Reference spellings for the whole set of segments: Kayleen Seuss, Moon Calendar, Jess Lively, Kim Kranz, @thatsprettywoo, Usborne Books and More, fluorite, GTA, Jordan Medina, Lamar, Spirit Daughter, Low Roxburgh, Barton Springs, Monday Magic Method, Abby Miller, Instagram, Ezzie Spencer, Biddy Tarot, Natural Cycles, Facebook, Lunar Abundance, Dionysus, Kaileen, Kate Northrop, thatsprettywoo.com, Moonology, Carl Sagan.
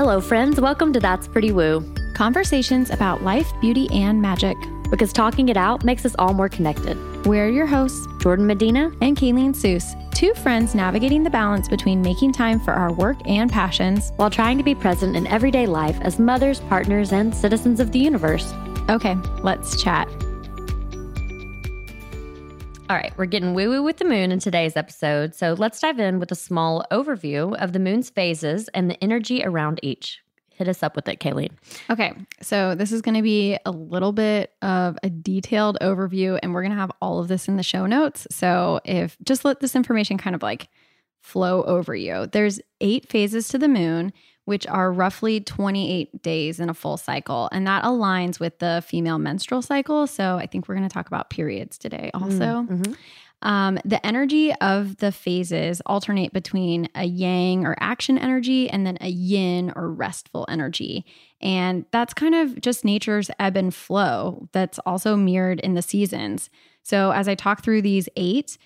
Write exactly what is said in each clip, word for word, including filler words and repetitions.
Hello, friends. Welcome to That's Pretty Woo. Conversations about life, beauty, and magic. Because talking it out makes us all more connected. We're your hosts, Jordan Medina and Kayleen Seuss, two friends navigating the balance between making time for our work and passions while trying to be present in everyday life as mothers, partners, and citizens of the universe. Okay, let's chat. All right, we're getting woo-woo with the moon in today's episode, so let's dive in with a small overview of the moon's phases and the energy around each. Hit us up with it, Kayleen. Okay, so this is going to be a little bit of a detailed overview, and we're going to have all of this in the show notes. So if just let this information kind of like flow over you. There's eight phases to the moon, which are roughly twenty-eight days in a full cycle, and that aligns with the female menstrual cycle. So I think we're going to talk about periods today also. Mm-hmm. Um, the energy of the phases alternate between a yang or action energy and then a yin or restful energy. And that's kind of just nature's ebb and flow that's also mirrored in the seasons. So as I talk through these eight,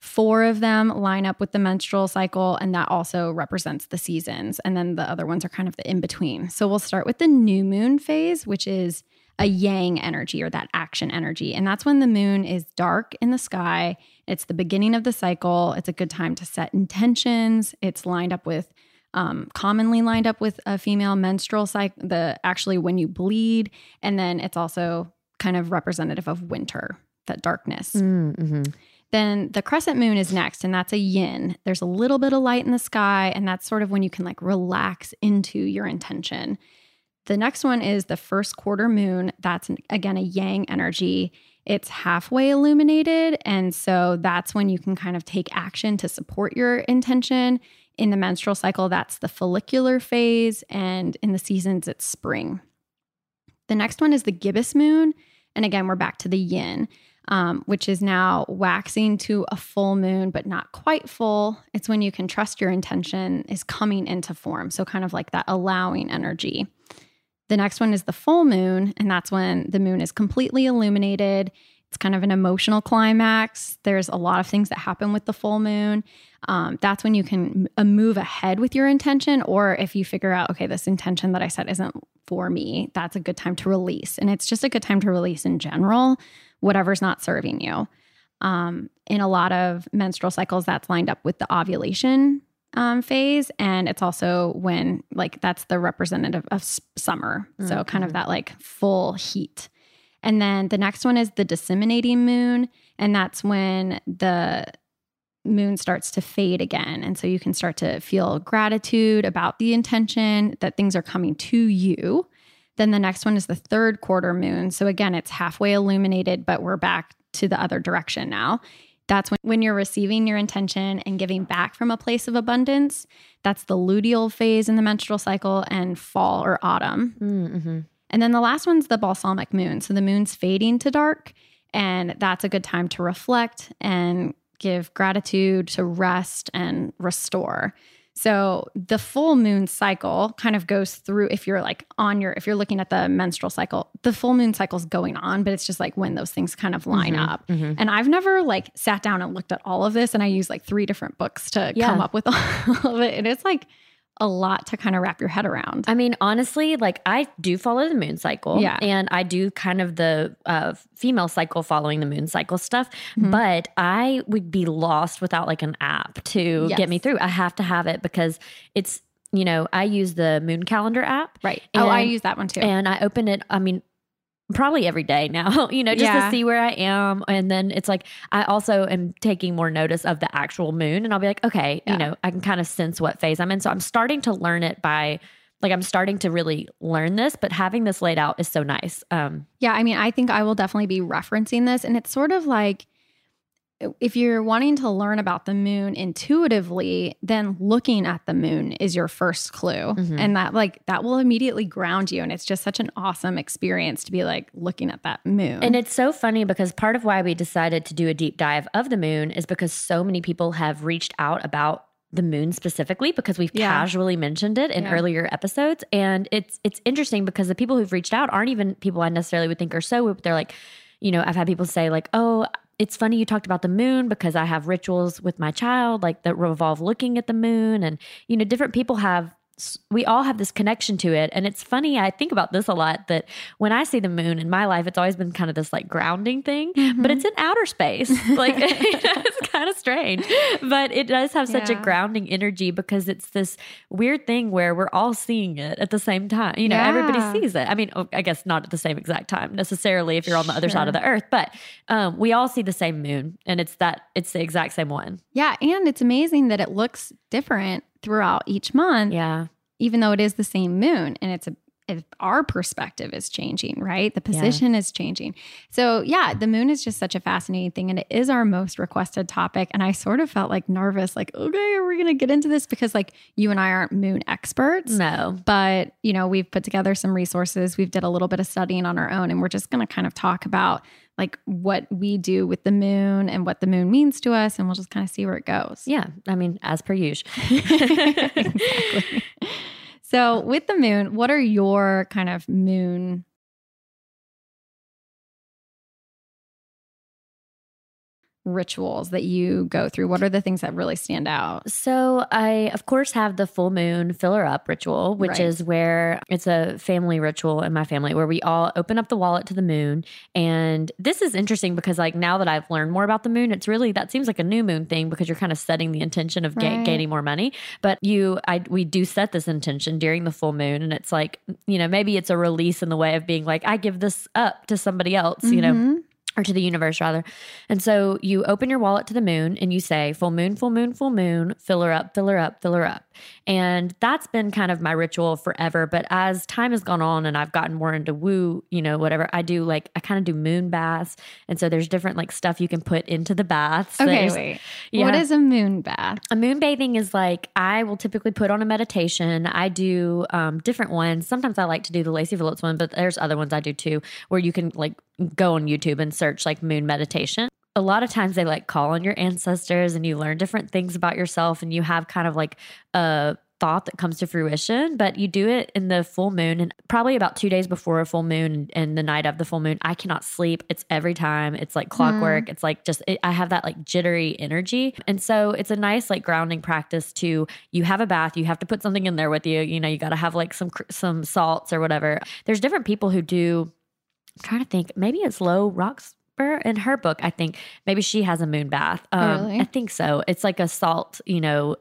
four of them line up with the menstrual cycle, and that also represents the seasons. And then the other ones are kind of the in-between. So we'll start with the new moon phase, which is a yang energy or that action energy. And that's when the moon is dark in the sky. It's the beginning of the cycle. It's a good time to set intentions. It's lined up with, um, commonly lined up with a female menstrual cycle, the actually when you bleed. And then it's also kind of representative of winter, that darkness. Mm-hmm. Then the crescent moon is next, and that's a yin. There's a little bit of light in the sky, and that's sort of when you can like relax into your intention. The next one is the first quarter moon. That's, an, again, a yang energy. It's halfway illuminated, and so that's when you can kind of take action to support your intention. In the menstrual cycle, that's the follicular phase, and in the seasons, it's spring. The next one is the gibbous moon, and again, we're back to the yin, um, which is now waxing to a full moon, but not quite full. It's when you can trust your intention is coming into form, so kind of like that allowing energy. The next one is the full moon, and that's when the moon is completely illuminated. It's kind of an emotional climax. There's a lot of things that happen with the full moon. Um, that's when you can move ahead with your intention, or if you figure out, okay, this intention that I set isn't for me, that's a good time to release. And it's just a good time to release in general, whatever's not serving you. Um, in a lot of menstrual cycles, that's lined up with the ovulation Um, phase. And it's also when like, that's the representative of s- summer. Mm-hmm. So kind of that like full heat. And then the next one is the disseminating moon. And that's when the moon starts to fade again. And so you can start to feel gratitude about the intention that things are coming to you. Then the next one is the third quarter moon. So again, it's halfway illuminated, but we're back to the other direction now. That's when, when you're receiving your intention and giving back from a place of abundance. That's the luteal phase in the menstrual cycle and fall or autumn. Mm-hmm. And then the last one's the balsamic moon. So the moon's fading to dark, and that's a good time to reflect and give gratitude, to rest and restore. So the full moon cycle kind of goes through, if you're like on your, if you're looking at the menstrual cycle, the full moon cycle's going on, but it's just like when those things kind of line mm-hmm, up. Mm-hmm. And I've never like sat down and looked at all of this, and I use like three different books to yeah. come up with all of it. And it's like a lot to kind of wrap your head around. I mean, honestly, like I do follow the moon cycle yeah. and I do kind of the uh, female cycle following the moon cycle stuff, mm-hmm. but I would be lost without like an app to yes. get me through. I have to have it because it's, you know, I use the Moon Calendar app. Right. And, oh, I use that one too. And I open it, I mean, probably every day now, you know, just yeah. to see where I am. And then it's like, I also am taking more notice of the actual moon, and I'll be like, okay, yeah. you know, I can kind of sense what phase I'm in. So I'm starting to learn it by like, I'm starting to really learn this, but having this laid out is so nice. Um, yeah. I mean, I think I will definitely be referencing this, and it's sort of like, if you're wanting to learn about the moon intuitively, then looking at the moon is your first clue. Mm-hmm. And that like, that will immediately ground you. And it's just such an awesome experience to be like looking at that moon. And it's so funny because part of why we decided to do a deep dive of the moon is because so many people have reached out about the moon specifically, because we've yeah. casually mentioned it in yeah. earlier episodes. And it's, it's interesting because the people who've reached out aren't even people I necessarily would think are so whoop. They're like, you know, I've had people say like, oh, it's funny you talked about the moon because I have rituals with my child like that revolve looking at the moon, and you know different people have we all have this connection to it. And it's funny, I think about this a lot, that when I see the moon in my life, it's always been kind of this like grounding thing, mm-hmm. but it's in outer space. Like it's kind of strange, but it does have such yeah. a grounding energy because it's this weird thing where we're all seeing it at the same time. You know, yeah. everybody sees it. I mean, I guess not at the same exact time necessarily if you're on the sure. other side of the earth, but um, we all see the same moon and it's that it's the exact same one. Yeah. And it's amazing that it looks different throughout each month. Yeah. Even though it is the same moon and it's a, if our perspective is changing, right? The position yeah. is changing. So yeah, the moon is just such a fascinating thing. And it is our most requested topic. And I sort of felt like nervous, like, okay, are we going to get into this? Because like you and I aren't moon experts. No. But you know, we've put together some resources. We've did a little bit of studying on our own and we're just going to kind of talk about like what we do with the moon and what the moon means to us. And we'll just kind of see where it goes. Yeah. I mean, as per usual. Exactly. So with the moon, what are your kind of moon? Rituals that you go through? What are the things that really stand out? So I, of course, have the full moon filler up ritual, which right. is where it's a family ritual in my family where we all open up the wallet to the moon. And this is interesting because like now that I've learned more about the moon, it's really, that seems like a new moon thing because you're kind of setting the intention of right. ga- gaining more money. But you, I, we do set this intention during the full moon. And it's like, you know, maybe it's a release in the way of being like, I give this up to somebody else, mm-hmm. you know, or to the universe rather. And so you open your wallet to the moon and you say, full moon, full moon, full moon, fill her up, fill her up, fill her up. And that's been kind of my ritual forever. But as time has gone on and I've gotten more into woo, you know, whatever I do, like I kind of do moon baths. And so there's different like stuff you can put into the baths. Okay, there's, wait. Yeah. What is a moon bath? A moon bathing is like, I will typically put on a meditation. I do um, different ones. Sometimes I like to do the Lacey Phillips one, but there's other ones I do too, where you can like go on YouTube and search like moon meditation. A lot of times they like call on your ancestors and you learn different things about yourself and you have kind of like a thought that comes to fruition, but you do it in the full moon and probably about two days before a full moon and the night of the full moon. I cannot sleep. It's every time. It's like clockwork. Mm. It's like just, it, I have that like jittery energy. And so it's a nice like grounding practice to, you have a bath, you have to put something in there with you. You know, you got to have like some, some salts or whatever. There's different people who do, I'm trying to think, maybe it's Low Roxburgh in her book. I think maybe she has a moon bath. Um, oh, really? I think so. It's like a salt, you know,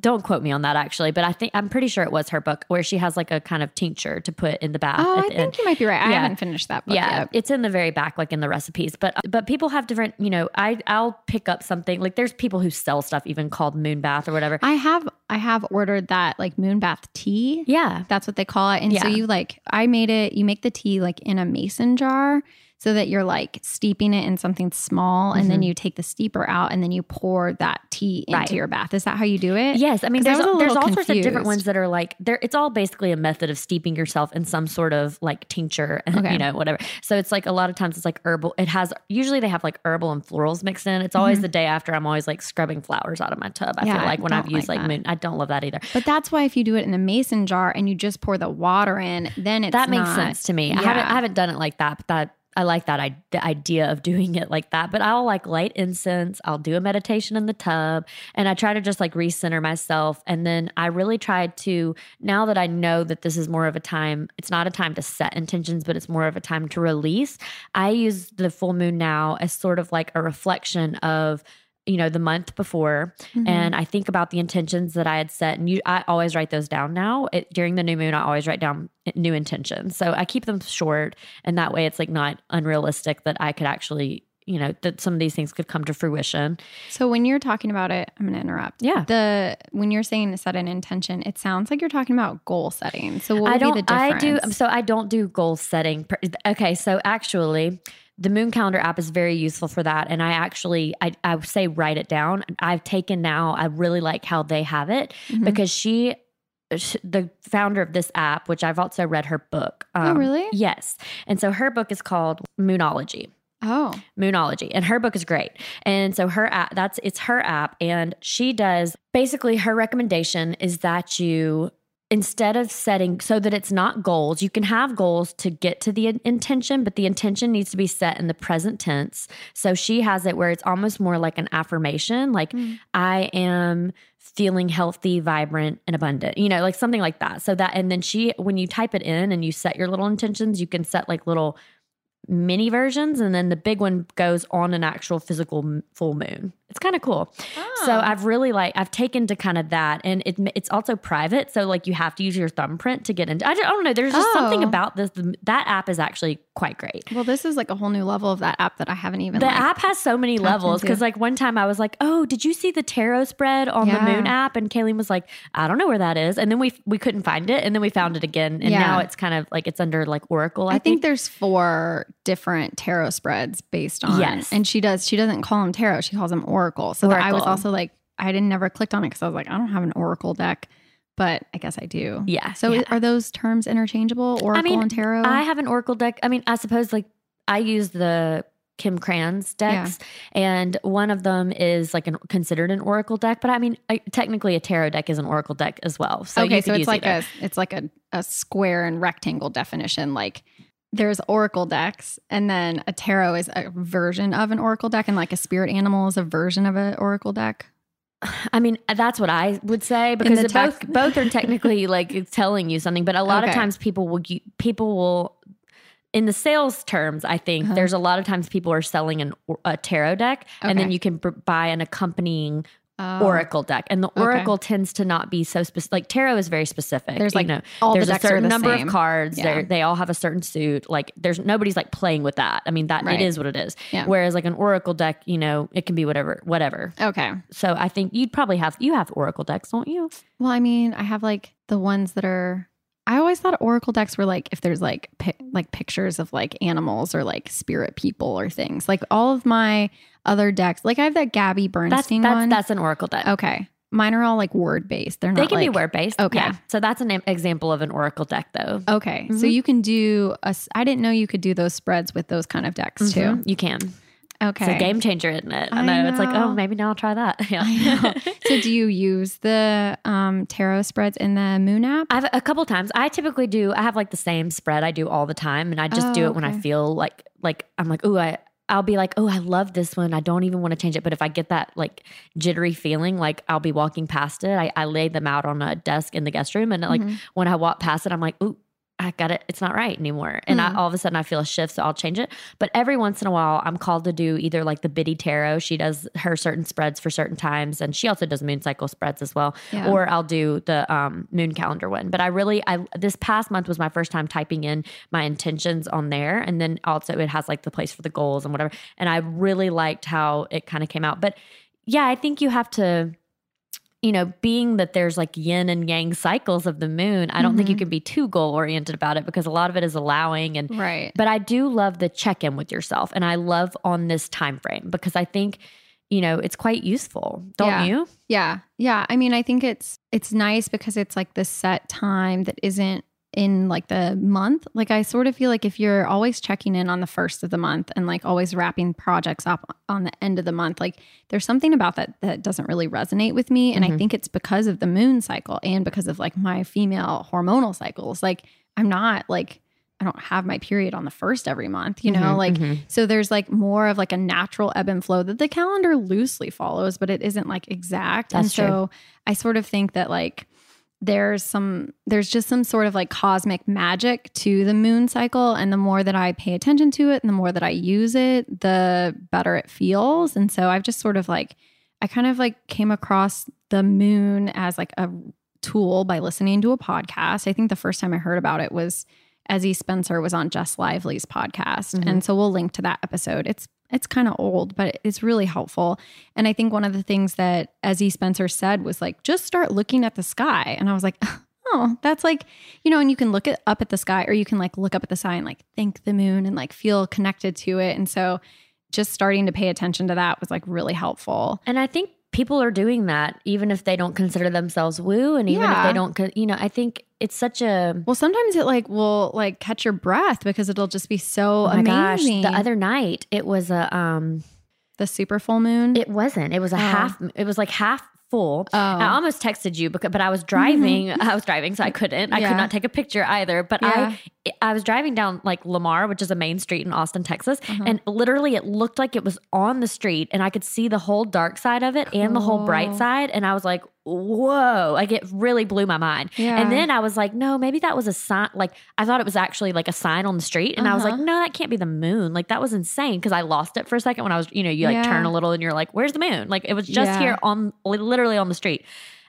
don't quote me on that actually, but I think I'm pretty sure it was her book where she has like a kind of tincture to put in the bath. Oh, at the I think end. You might be right. I yeah. haven't finished that book yeah. yet. It's in the very back, like in the recipes, but, but people have different, you know, I I'll pick up something like there's people who sell stuff even called moon bath or whatever. I have, I have ordered that like moon bath tea. Yeah. That's what they call it. And yeah. so you like, I made it, you make the tea like in a mason jar so that you're like steeping it in something small and mm-hmm. then you take the steeper out and then you pour that tea into right. your bath. Is that how you do it? Yes. I mean, there's, I there's all confused. Sorts of different ones that are like, there. It's all basically a method of steeping yourself in some sort of like tincture, and okay. you know, whatever. So it's like a lot of times it's like herbal. It has, usually they have like herbal and florals mixed in. It's always mm-hmm. the day after I'm always like scrubbing flowers out of my tub. I yeah, feel like I when I've used like, like moon, I don't love that either. But that's why if you do it in a mason jar and you just pour the water in, then it's That makes not, sense to me. Yeah. I haven't, I haven't done it like that, but that. I like that I, the idea of doing it like that, but I'll like light incense. I'll do a meditation in the tub and I try to just like recenter myself. And then I really tried to, now that I know that this is more of a time, it's not a time to set intentions, but it's more of a time to release. I use the full moon now as sort of like a reflection of, you know, the month before. Mm-hmm. And I think about the intentions that I had set and you, I always write those down now. It, during the new moon, I always write down new intentions. So I keep them short and that way it's like not unrealistic that I could actually, you know, that some of these things could come to fruition. So when you're talking about it, I'm going to interrupt. Yeah. The, when you're saying to set an intention, it sounds like you're talking about goal setting. So what I would don't, be the difference? I do, so I don't do goal setting. Per, okay. So actually, the Moon Calendar app is very useful for that. And I actually, I, I say write it down. I've taken now, I really like how they have it mm-hmm. because she, the founder of this app, which I've also read her book. Um, oh, really? Yes. And so her book is called Moonology. Oh, Moonology. And her book is great. And so her app, that's, it's her app. And she does, basically her recommendation is that you instead of setting, so that it's not goals, you can have goals to get to the intention, but the intention needs to be set in the present tense. So she has it where it's almost more like an affirmation, like mm. I am feeling healthy, vibrant, and abundant, you know, like something like that. So that, and then she, when you type it in and you set your little intentions, you can set like little mini versions, and then the big one goes on an actual physical full moon. It's kind of cool. Oh. So I've really like, I've taken to kind of that, and it, it's also private. So like you have to use your thumbprint to get into, I don't, I don't know. There's just oh. something about this. That app is actually quite great. Well, this is like a whole new level of that app that I haven't even. The like, app has so many levels. Into. Cause like one time I was like, oh, did you see the tarot spread on yeah. the Moon app? And Kaileen was like, I don't know where that is. And then we, we couldn't find it. And then we found it again. And yeah. now it's kind of like, it's under like Oracle. I, I think. think there's four different tarot spreads based on. Yes. And she does, she doesn't call them tarot. She calls them Oracle. So Oracle. I was also like, I didn't never clicked on it because I was like, I don't have an Oracle deck, but I guess I do. Yeah. So yeah. are those terms interchangeable? Oracle I mean, and tarot? I have an Oracle deck. I mean, I suppose like I use the Kim Kranz decks yeah. and one of them is like an, considered an Oracle deck, but I mean, I, technically a tarot deck is an Oracle deck as well. So okay, you so it's, use like a, it's like a, a square and rectangle definition, like there's Oracle decks, and then a tarot is a version of an Oracle deck, and like a spirit animal is a version of an Oracle deck. I mean, that's what I would say, because it both both are technically like it's telling you something, but a lot okay. of times people will people will in the sales terms, I think uh-huh. there's a lot of times people are selling an a tarot deck, okay. and then you can b- buy an accompanying Oh. Oracle deck, and the Oracle okay. tends to not be so specific. Like tarot is very specific. There's like you know, all there's the decks a certain are the number same. Of cards. Yeah. They all have a certain suit. Like there's nobody's like playing with that. I mean that right. it is what it is. Yeah. Whereas like an Oracle deck, you know, it can be whatever, whatever. Okay. So I think you'd probably have you have Oracle decks, don't you? Well, I mean, I have like the ones that are. I always thought Oracle decks were like if there's like pi- like pictures of like animals or like spirit people or things. Like all of my other decks, like I have that Gabby Bernstein that's, that's, one. That's an Oracle deck. Okay. Mine are all like word based. They're not. They can like, be word based. Okay. Yeah. So that's an example of an Oracle deck, though. Okay. Mm-hmm. So you can do a. I didn't know you could do those spreads with those kind of decks mm-hmm. too. You can. Okay. It's a game changer, isn't it? I, I know. know. It's like, oh, maybe now I'll try that. Yeah. So do you use the um, tarot spreads in the Moon app? I've a couple times. I typically do. I have like the same spread I do all the time, and I just oh, do it okay. when I feel like like I'm like, ooh, I I'll be like, oh, I love this one. I don't even want to change it. But if I get that like jittery feeling, like I'll be walking past it. I, I lay them out on a desk in the guest room, and like mm-hmm. when I walk past it, I'm like, ooh. I got it. It's not right anymore. And mm. I, all of a sudden I feel a shift, so I'll change it. But every once in a while I'm called to do either like the Biddy Tarot. She does her certain spreads for certain times. And she also does moon cycle spreads as well. Yeah. Or I'll do the um, moon calendar one. But I really, I this past month was my first time typing in my intentions on there. And then also it has like the place for the goals and whatever. And I really liked how it kind of came out. But yeah, I think you have to... you know, being that there's like yin and yang cycles of the moon, I don't mm-hmm. think you can be too goal-oriented about it because a lot of it is allowing. And right. But I do love the check-in with yourself, and I love on this time frame because I think, you know, it's quite useful. Don't yeah. you? Yeah. Yeah. I mean, I think it's it's nice because it's like the set time that isn't in like the month. Like I sort of feel like if you're always checking in on the first of the month and like always wrapping projects up on the end of the month, like there's something about that that doesn't really resonate with me. And mm-hmm. I think it's because of the moon cycle and because of like my female hormonal cycles. Like I'm not like, I don't have my period on the first every month, you know, mm-hmm, like, mm-hmm. so there's like more of like a natural ebb and flow that the calendar loosely follows, but it isn't like exact. That's and true. So I sort of think that like, there's some, there's just some sort of like cosmic magic to the moon cycle. And the more that I pay attention to it and the more that I use it, the better it feels. And so I've just sort of like, I kind of like came across the moon as like a tool by listening to a podcast. I think the first time I heard about it was Ezzie Spencer was on Jess Lively's podcast. Mm-hmm. And so we'll link to that episode. It's It's kind of old, but it's really helpful. And I think one of the things that Ezzie Spencer said was like, just start looking at the sky. And I was like, oh, that's like, you know, and you can look at, up at the sky, or you can like look up at the sky and like thank the moon and like feel connected to it. And so just starting to pay attention to that was like really helpful. And I think people are doing that even if they don't consider themselves woo. And even yeah. if they don't, you know, I think it's such a... Well, sometimes it like will like catch your breath because it'll just be so oh amazing. Gosh, the other night it was a... um, the super full moon? It wasn't. It was a uh, half... It was like half... full. Oh. I almost texted you, because, but I was driving. Mm-hmm. I was driving, so I couldn't. Yeah. I could not take a picture either. But yeah. I I was driving down like Lamar, which is a main street in Austin, Texas. Uh-huh. And literally it looked like it was on the street and I could see the whole dark side of it cool. and the whole bright side. And I was like, whoa, like it really blew my mind. Yeah. And then I was like, no, maybe that was a sign. Like I thought it was actually like a sign on the street. And uh-huh. I was like, no, that can't be the moon. Like that was insane. Cause I lost it for a second when I was, you know, you like yeah. turn a little and you're like, where's the moon? Like it was just yeah. here on literally on the street.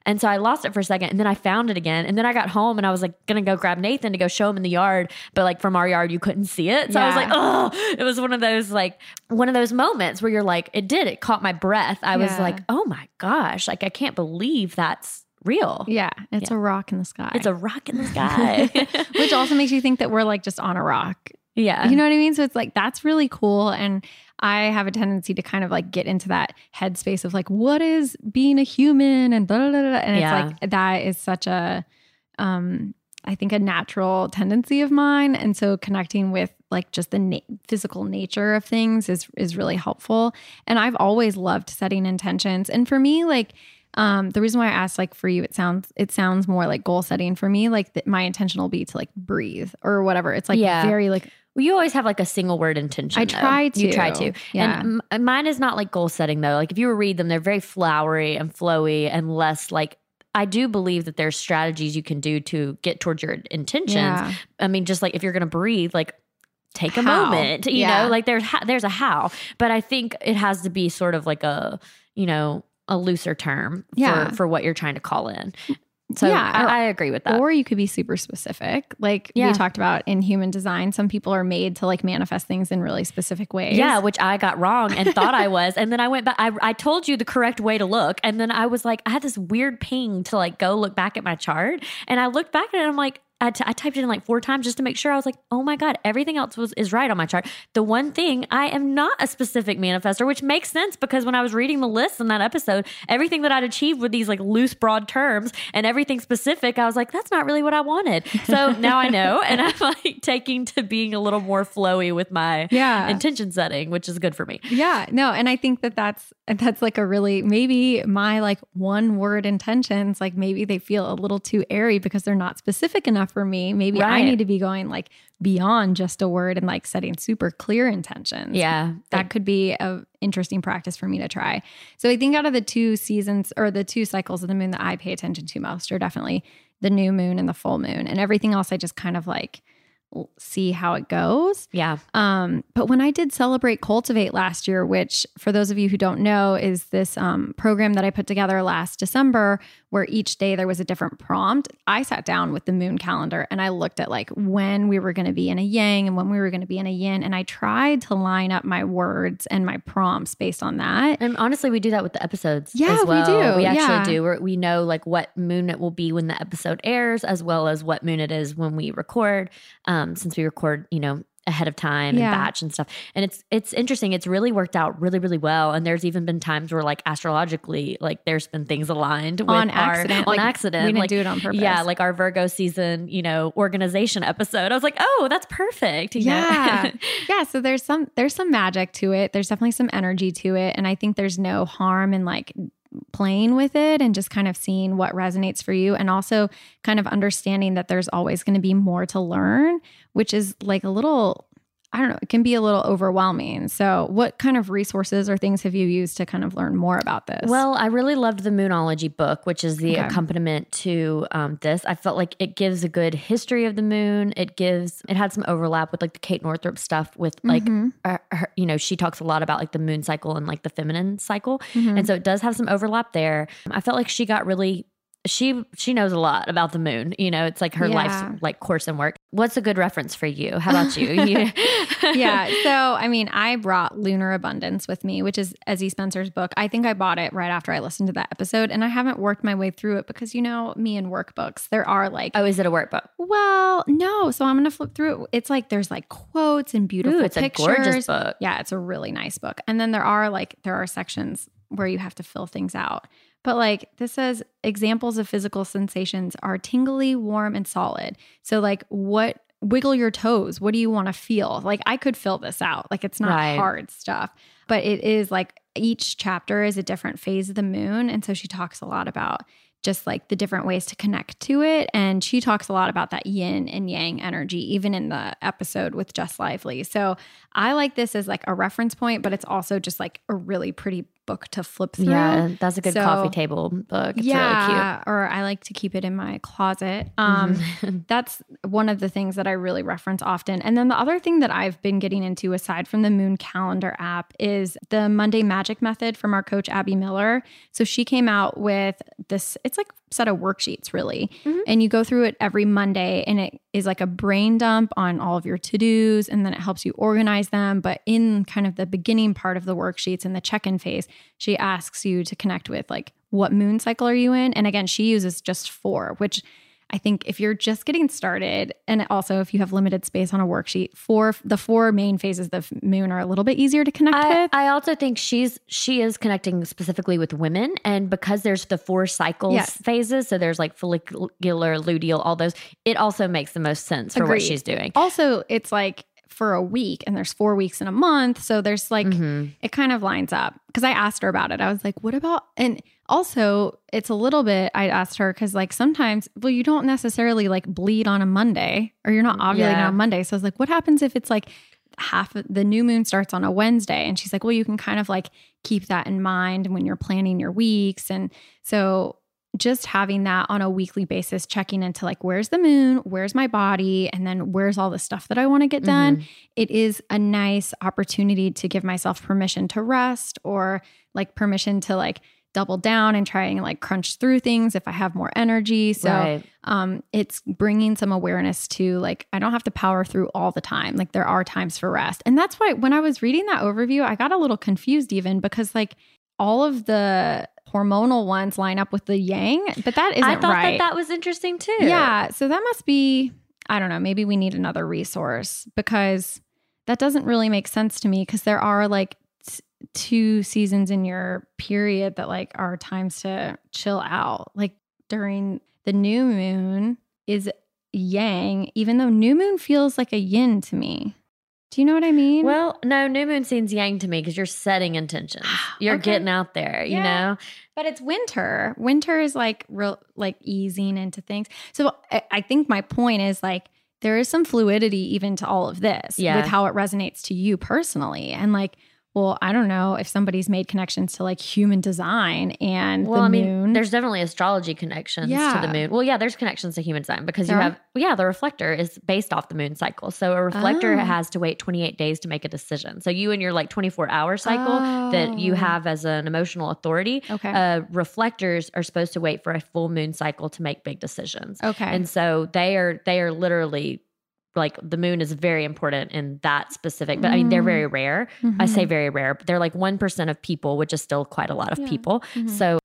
And so I lost it for a second and then I found it again. And then I got home and I was like going to go grab Nathan to go show him in the yard. But like from our yard, you couldn't see it. So yeah. I was like, oh, it was one of those like one of those moments where you're like, it did. It caught my breath. I yeah. was like, oh my gosh, like I can't believe that's real. Yeah. It's yeah. a rock in the sky. It's a rock in the sky. Which also makes you think that we're like just on a rock. Yeah. You know what I mean? So it's like, that's really cool. And I have a tendency to kind of like get into that headspace of like, what is being a human and blah, blah, blah, blah. And yeah. it's like, that is such a, um, I think a natural tendency of mine. And so connecting with like just the na- physical nature of things is, is really helpful. And I've always loved setting intentions. And for me, like, Um, the reason why I asked, like for you, it sounds, it sounds more like goal setting for me. Like th- my intention will be to like breathe or whatever. It's like yeah. very like, well, you always have like a single word intention. I though. try to. You try to. Yeah. And m- mine is not like goal setting though. Like if you read them, they're very flowery and flowy and less like, I do believe that there's strategies you can do to get towards your intentions. Yeah. I mean, just like if you're going to breathe, like take a how? moment, you yeah. know, like there's, ha- there's a how, but I think it has to be sort of like a, you know, a looser term yeah. for, for what you're trying to call in. So yeah, I, I agree with that. Or you could be super specific. Like yeah. we talked about in human design, some people are made to like manifest things in really specific ways. Yeah, which I got wrong and thought I was. And then I went back, I, I told you the correct way to look. And then I was like, I had this weird ping to like go look back at my chart. And I looked back at it and I'm like, I, t- I typed it in like four times just to make sure. I was like, oh my God, everything else was is right on my chart. The one thing, I am not a specific manifestor, which makes sense because when I was reading the list in that episode, everything that I'd achieved with these like loose, broad terms and everything specific, I was like, that's not really what I wanted. So now I know. And I'm like taking to being a little more flowy with my yeah. intention setting, which is good for me. Yeah, no. And I think that that's, that's like a really, maybe my like one word intentions, like maybe they feel a little too airy because they're not specific enough for me. Maybe right. I need to be going like beyond just a word and like setting super clear intentions. Yeah. That could be a interesting practice for me to try. So I think out of the two seasons or the two cycles of the moon that I pay attention to most are definitely the new moon and the full moon, and everything else I just kind of like see how it goes. Yeah. Um, but when I did Celebrate Cultivate last year, which for those of you who don't know is this um, program that I put together last December where each day there was a different prompt, I sat down with the moon calendar and I looked at like when we were going to be in a yang and when we were going to be in a yin. And I tried to line up my words and my prompts based on that. And honestly, we do that with the episodes. Yeah, as well. we do. We actually yeah. do. We're, we know like what moon it will be when the episode airs, as well as what moon it is when we record. Um, since we record, you know, ahead of time yeah. and batch and stuff. And it's, it's interesting. It's really worked out really, really well. And there's even been times where like astrologically, like there's been things aligned with on accident, our, like, on accident. We didn't like, do it on purpose. Yeah. Like our Virgo season, you know, organization episode. I was like, oh, that's perfect. You yeah. know? yeah. So there's some, there's some magic to it. There's definitely some energy to it. And I think there's no harm in like playing with it and just kind of seeing what resonates for you. And also kind of understanding that there's always going to be more to learn, which is like a little, I don't know, it can be a little overwhelming. So what kind of resources or things have you used to kind of learn more about this? Well, I really loved the Moonology book, which is the okay. accompaniment to um, this. I felt like it gives a good history of the moon. It gives, it had some overlap with like the Kate Northrop stuff with like, mm-hmm. her, her, you know, she talks a lot about like the moon cycle and like the feminine cycle. Mm-hmm. And so it does have some overlap there. I felt like she got really She she knows a lot about the moon. You know, it's like her yeah. life's like course and work. What's a good reference for you? How about you? you- yeah. So, I mean, I brought Lunar Abundance with me, which is Ezzie Spencer's book. I think I bought it right after I listened to that episode, and I haven't worked my way through it because, you know, me and workbooks, there are like... Oh, is it a workbook? Well, no. So I'm going to flip through it. It's like there's like quotes and beautiful Ooh, it's pictures. It's a gorgeous book. Yeah, it's a really nice book. And then there are like, there are sections where you have to fill things out. But like this says, examples of physical sensations are tingly, warm, and solid. So like what, wiggle your toes. What do you want to feel? Like I could fill this out. Like it's not right. hard stuff, but it is like each chapter is a different phase of the moon. And so she talks a lot about just like the different ways to connect to it. And she talks a lot about that yin and yang energy, even in the episode with Jess Lively. So I like this as like a reference point, but it's also just like a really pretty book to flip through. Yeah, that's a good so, coffee table book. It's yeah, really cute. Or I like to keep it in my closet. Um, mm-hmm. That's one of the things that I really reference often. And then the other thing that I've been getting into aside from the Moon Calendar app is the Monday Magic Method from our coach, Abby Miller. So she came out with this, it's like a set of worksheets really. Mm-hmm. And you go through it every Monday and it is like a brain dump on all of your to-dos and then it helps you organize them. But in kind of the beginning part of the worksheets and the check-in phase, she asks you to connect with like, what moon cycle are you in? And again, she uses just four, which I think if you're just getting started and also if you have limited space on a worksheet, four, the four main phases of the moon are a little bit easier to connect I, with. I also think she's she is connecting specifically with women, and because there's the four cycles yes. phases, so there's like follicular, luteal, all those, it also makes the most sense for Agreed. What she's doing. Also, it's like for a week and there's four weeks in a month. So there's like, mm-hmm. it kind of lines up. Cause I asked her about it. I was like, what about, and also it's a little bit, I asked her, cause like sometimes, well, you don't necessarily like bleed on a Monday or you're not ovulating yeah. on Monday. So I was like, what happens if it's like half of the new moon starts on a Wednesday? And she's like, well, you can kind of like keep that in mind when you're planning your weeks. And so just having that on a weekly basis, checking into like, where's the moon, where's my body, and then where's all the stuff that I want to get done. Mm-hmm. It is a nice opportunity to give myself permission to rest or like permission to like double down and try and like crunch through things if I have more energy. So right. um, it's bringing some awareness to like, I don't have to power through all the time. Like there are times for rest. And that's why when I was reading that overview, I got a little confused even because like all of the hormonal ones line up with the yang, but that isn't right. I thought right. that that was interesting too. Yeah. So that must be, I don't know, maybe we need another resource because that doesn't really make sense to me because there are like t- two seasons in your period that like are times to chill out. Like during the new moon is yang, even though new moon feels like a yin to me. Do you know what I mean? Well, no, new moon seems yang to me because you're setting intentions. You're okay. getting out there, you yeah. know? But it's winter. Winter is like real, like easing into things. So I, I think my point is like, there is some fluidity even to all of this yeah. with how it resonates to you personally. And like, well, I don't know if somebody's made connections to like human design and well, the I mean, moon. There's definitely astrology connections yeah. to the moon. Well, yeah, there's connections to human design because there you have, well, yeah, the reflector is based off the moon cycle. So a reflector oh. has to wait twenty-eight days to make a decision. So you and your like twenty-four hour cycle oh. that you have as an emotional authority, okay. uh, reflectors are supposed to wait for a full moon cycle to make big decisions. Okay. And so they are, they are literally like the moon is very important in that specific, but I mean, they're very rare. Mm-hmm. I say very rare, but they're like one percent of people, which is still quite a lot of yeah. people. Mm-hmm. So,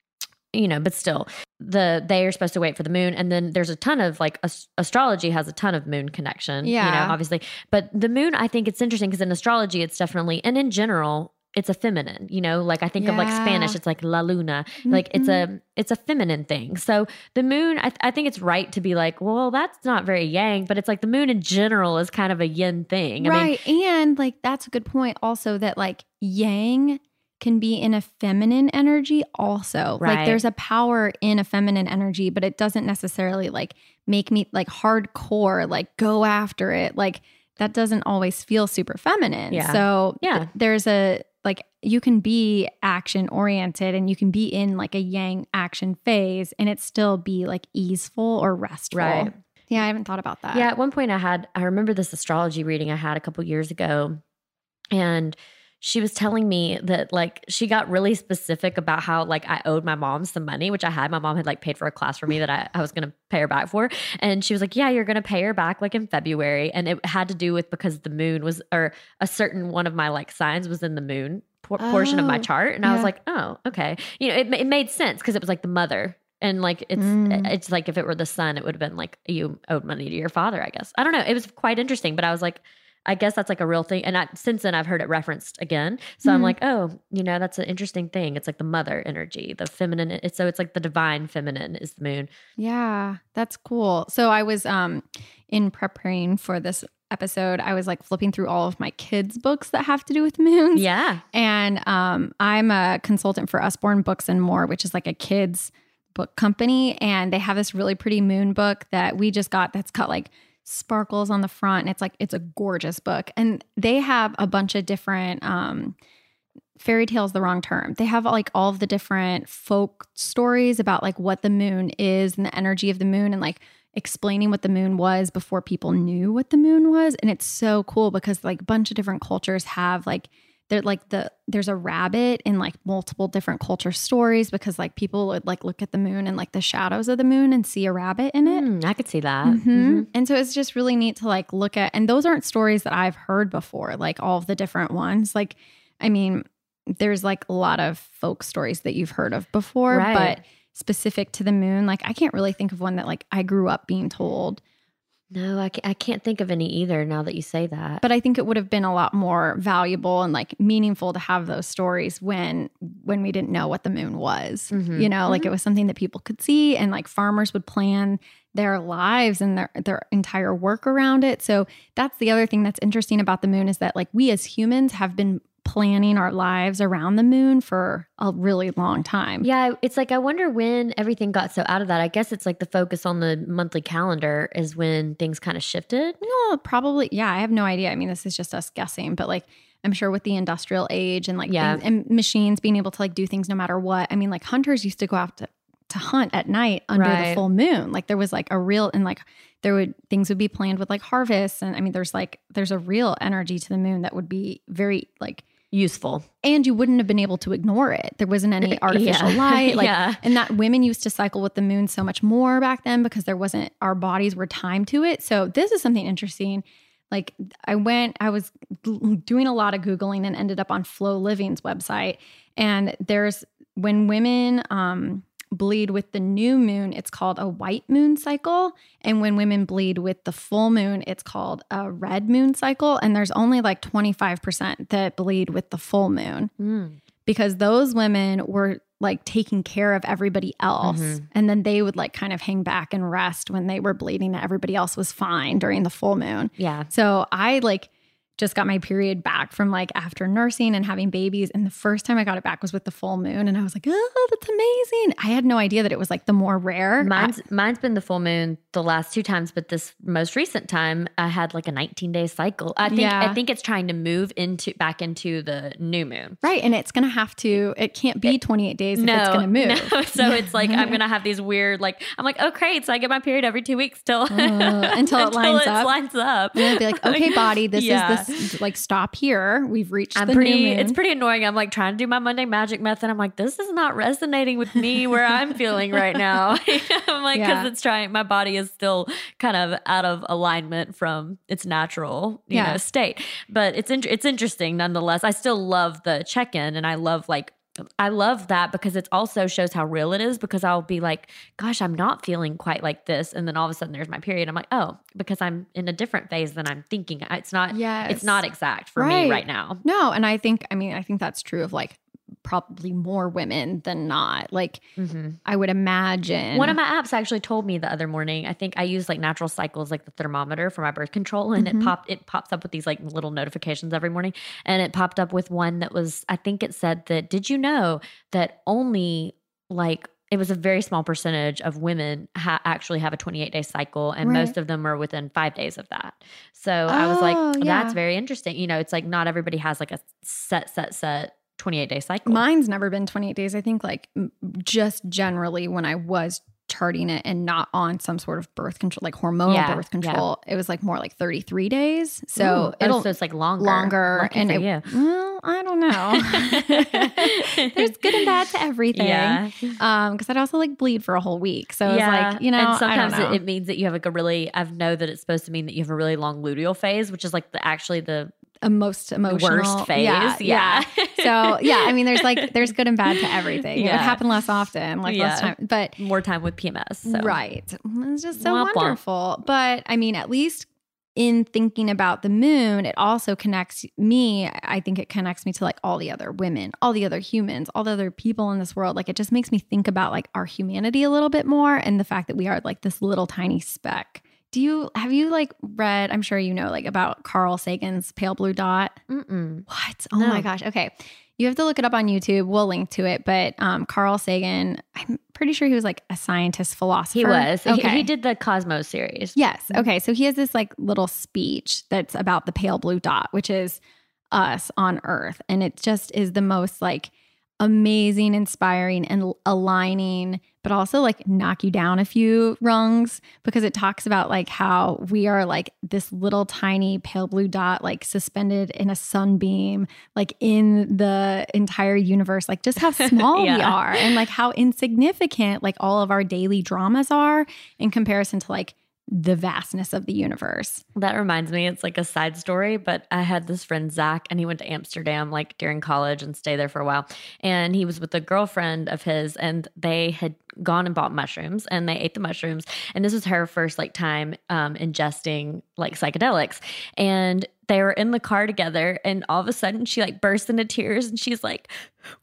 you know, but still the, they are supposed to wait for the moon. And then there's a ton of like ast- astrology has a ton of moon connection, yeah. you know, obviously, but the moon, I think it's interesting because in astrology, it's definitely, and in general, it's a feminine, you know, like I think yeah. of like Spanish, it's like La Luna, mm-hmm. like it's a, it's a feminine thing. So the moon, I, th- I think it's right to be like, well, that's not very yang, but it's like the moon in general is kind of a yin thing. Right. I mean, and like, that's a good point also that like yang can be in a feminine energy also. Right. Like there's a power in a feminine energy, but it doesn't necessarily like make me like hardcore, like go after it. Like that doesn't always feel super feminine. Yeah. So yeah. Th- there's a, like you can be action oriented and you can be in like a yang action phase and it still be like easeful or restful. Right. Yeah. I haven't thought about that. Yeah. At one point I had, I remember this astrology reading I had a couple years ago and she was telling me that like, she got really specific about how like I owed my mom some money, which I had, my mom had like paid for a class for me that I, I was going to pay her back for. And she was like, yeah, you're going to pay her back like in February. And it had to do with because the moon was, or a certain one of my like signs was in the moon por- oh, portion of my chart. And yeah. I was like, oh, okay. You know, it, it made sense. Cause it was like the mother. And like, it's, mm. it's like, if it were the son, it would have been like, you owed money to your father, I guess. I don't know. It was quite interesting, but I was like, I guess that's like a real thing. And I, since then I've heard it referenced again. So mm-hmm. I'm like, oh, you know, that's an interesting thing. It's like the mother energy, the feminine. It's, so it's like the divine feminine is the moon. Yeah, that's cool. So I was um in preparing for this episode, I was like flipping through all of my kids' books that have to do with moons. Yeah. And um, I'm a consultant for Usborne Books and More, which is like a kids' book company. And they have this really pretty moon book that we just got that's got like sparkles on the front. And it's like, it's a gorgeous book. And they have a bunch of different um, fairy tales, the wrong term. They have like all of the different folk stories about like what the moon is and the energy of the moon and like explaining what the moon was before people knew what the moon was. And it's so cool because like a bunch of different cultures have like, they're like the, there's a rabbit in like multiple different culture stories because like people would like look at the moon and like the shadows of the moon and see a rabbit in it. Mm, I could see that. Mm-hmm. Mm-hmm. And so it's just really neat to like look at, and those aren't stories that I've heard before, like all of the different ones. Like, I mean, there's like a lot of folk stories that you've heard of before, right. But specific to the moon, like I can't really think of one that like I grew up being told. No, I can't, I can't think of any either now that you say that. But I think it would have been a lot more valuable and like meaningful to have those stories when when we didn't know what the moon was. Mm-hmm. You know, mm-hmm. like it was something that people could see, and like farmers would plan their lives and their, their entire work around it. So that's the other thing that's interesting about the moon is that like we as humans have been planning our lives around the moon for a really long time. Yeah. It's like, I wonder when everything got so out of that. I guess it's like the focus on the monthly calendar is when things kind of shifted. No, probably. Yeah. I have no idea. I mean, this is just us guessing, but like, I'm sure with the industrial age and like yeah. things, and machines being able to like do things no matter what. I mean, like hunters used to go out to, to hunt at night under right. the full moon. Like there was like a real, and like there would, things would be planned with like harvests. And I mean, there's like, there's a real energy to the moon that would be very like, useful. And you wouldn't have been able to ignore it. There wasn't any artificial yeah. light. Like, yeah. And that women used to cycle with the moon so much more back then because there wasn't, our bodies were timed to it. So this is something interesting. Like I went, I was doing a lot of Googling and ended up on Flow Living's website. And there's, when women um, bleed with the new moon, it's called a white moon cycle. And when women bleed with the full moon, it's called a red moon cycle. And there's only like twenty-five percent that bleed with the full moon mm. because those women were like taking care of everybody else. Mm-hmm. And then they would like kind of hang back and rest when they were bleeding. That everybody else was fine during the full moon. Yeah. So I like just got my period back from like after nursing and having babies. And the first time I got it back was with the full moon. And I was like, oh, that's amazing. I had no idea that it was like the more rare. Mine's, I, mine's been the full moon the last two times, but this most recent time I had like a nineteen day cycle. I think, yeah. I think it's trying to move into back into the new moon. Right. And it's going to have to, it can't be it, twenty-eight days no, if it's going to move. No. So it's like, I'm going to have these weird, like, I'm like, oh great. So I get my period every two weeks till, uh, until it until lines, it up. lines up. And I'll be like, okay, body, this yeah. is this. Like stop here. We've reached I'm the pretty, new moon. It's pretty annoying. I'm like trying to do my Monday Magic Method. I'm like, this is not resonating with me where I'm feeling right now. I'm like, yeah. cause it's trying, my body is still kind of out of alignment from its natural, you yeah. know, state, but it's, in, it's interesting nonetheless. I still love the check-in and I love like, I love that because it also shows how real it is because I'll be like, gosh, I'm not feeling quite like this. And then all of a sudden there's my period. I'm like, oh, because I'm in a different phase than I'm thinking. It's not, yes. it's not exact for right. me right now. No. And I think, I mean, I think that's true of like probably more women than not. Like mm-hmm. I would imagine. One of my apps actually told me the other morning, I think I use like Natural Cycles, like the thermometer for my birth control. And mm-hmm. it popped, it pops up with these like little notifications every morning. And it popped up with one that was, I think it said that, did you know that only like, it was a very small percentage of women ha- actually have a twenty-eight day cycle and right. most of them are within five days of that. So oh, I was like, well, yeah. that's very interesting. You know, it's like not everybody has like a set, set, set twenty-eight day cycle. Mine's never been twenty-eight days. I think like just generally when I was charting it and not on some sort of birth control, like hormonal yeah, birth control, yeah. it was like more like thirty-three days. So Ooh, it'll, so it's like longer, longer. And it, well, I don't know. There's good and bad to everything. Yeah. Um, cause I'd also like bleed for a whole week. So yeah. it's like, you know, and sometimes I don't know. It, it means that you have like a really, I've know that it's supposed to mean that you have a really long luteal phase, which is like the, actually the, A most emotional worst phase. Yeah. yeah. yeah. So yeah, I mean, there's like, there's good and bad to everything. Yeah. It would happen less often, like yeah. less time, but more time with P M S. So. Right. It's just so womp wonderful. Womp. But I mean, at least in thinking about the moon, it also connects me. I think it connects me to like all the other women, all the other humans, all the other people in this world. Like it just makes me think about like our humanity a little bit more and the fact that we are like this little tiny speck Do you, have you like read, I'm sure you know, like about Carl Sagan's Pale Blue Dot? Mm-mm. What? Oh no. My gosh. Okay. You have to look it up on YouTube. We'll link to it. But um, Carl Sagan, I'm pretty sure he was like a scientist philosopher. He was. Okay. He, he did the Cosmos series. Yes. Okay. So he has this like little speech that's about the pale blue dot, which is us on Earth. And it just is the most like amazing, inspiring, and aligning, but also like knock you down a few rungs, because it talks about like how we are like this little tiny pale blue dot, like suspended in a sunbeam, like in the entire universe, like just how small yeah. we are, and like how insignificant like all of our daily dramas are in comparison to like the vastness of the universe. That reminds me, it's like a side story, but I had this friend, Zach, and he went to Amsterdam like during college and stayed there for a while. And he was with a girlfriend of his, and they had gone and bought mushrooms, and they ate the mushrooms. And this was her first like time um, ingesting like psychedelics. And they were in the car together, and all of a sudden she like burst into tears, and she's like,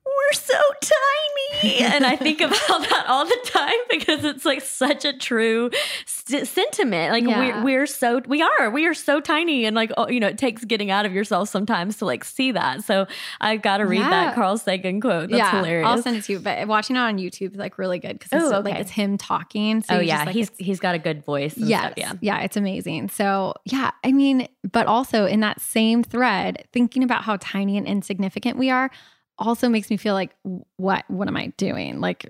"We're so tiny." And I think about that all the time, because it's like such a true st- sentiment. Like yeah. we're, we're so, we are, we are so tiny. And like, oh, you know, it takes getting out of yourself sometimes to like see that. So I've got to read yeah. that Carl Sagan quote. That's yeah. hilarious. I'll send it to you, but watching it on YouTube is like really good. Cause it's Ooh, okay. like, it's him talking. So oh yeah. Just, like, he's, he's got a good voice. And yes, stuff, yeah. Yeah. It's amazing. So yeah, I mean, but also in that same thread, thinking about how tiny and insignificant we are also makes me feel like, what, what am I doing? Like,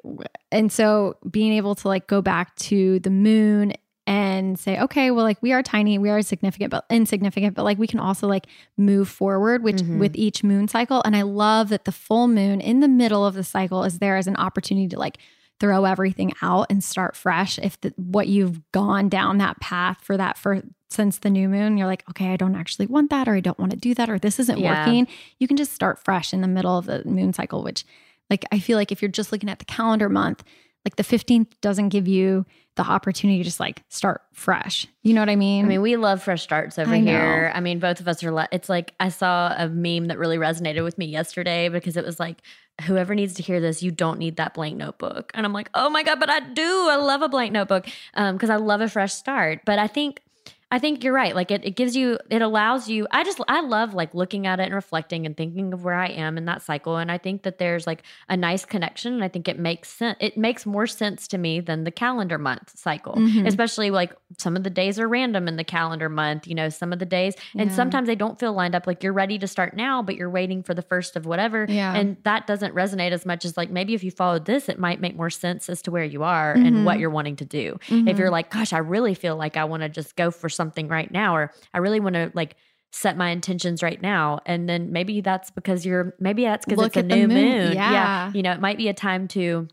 and so being able to like go back to the moon and say, okay, well, like we are tiny, we are significant, but insignificant, but like we can also like move forward with, mm-hmm. with each moon cycle. And I love that the full moon in the middle of the cycle is there as an opportunity to like throw everything out and start fresh. If the, what you've gone down that path for that for since the new moon, you're like, okay, I don't actually want that, or I don't want to do that, or this isn't yeah. working. You can just start fresh in the middle of the moon cycle, which like, I feel like if you're just looking at the calendar month, like the fifteenth doesn't give you the opportunity to just like start fresh. You know what I mean? I mean, we love fresh starts over I here. I mean, both of us are le- it's like, I saw a meme that really resonated with me yesterday, because it was like, whoever needs to hear this, you don't need that blank notebook. And I'm like, oh my God, but I do. I love a blank notebook. Um, cause I love a fresh start. But I think, I think you're right. Like it, it gives you, it allows you, I just, I love like looking at it and reflecting and thinking of where I am in that cycle. And I think that there's like a nice connection, and I think it makes sense. It makes more sense to me than the calendar month cycle, mm-hmm. especially like some of the days are random in the calendar month, you know, some of the days, and yeah. sometimes they don't feel lined up. Like you're ready to start now, but you're waiting for the first of whatever. Yeah. And that doesn't resonate as much as like, maybe if you followed this, it might make more sense as to where you are mm-hmm. and what you're wanting to do. Mm-hmm. If you're like, gosh, I really feel like I want to just go for something right now, or I really want to like set my intentions right now. And then maybe that's because you're, maybe that's because it's a new moon. moon. Yeah. yeah. You know, it might be a time to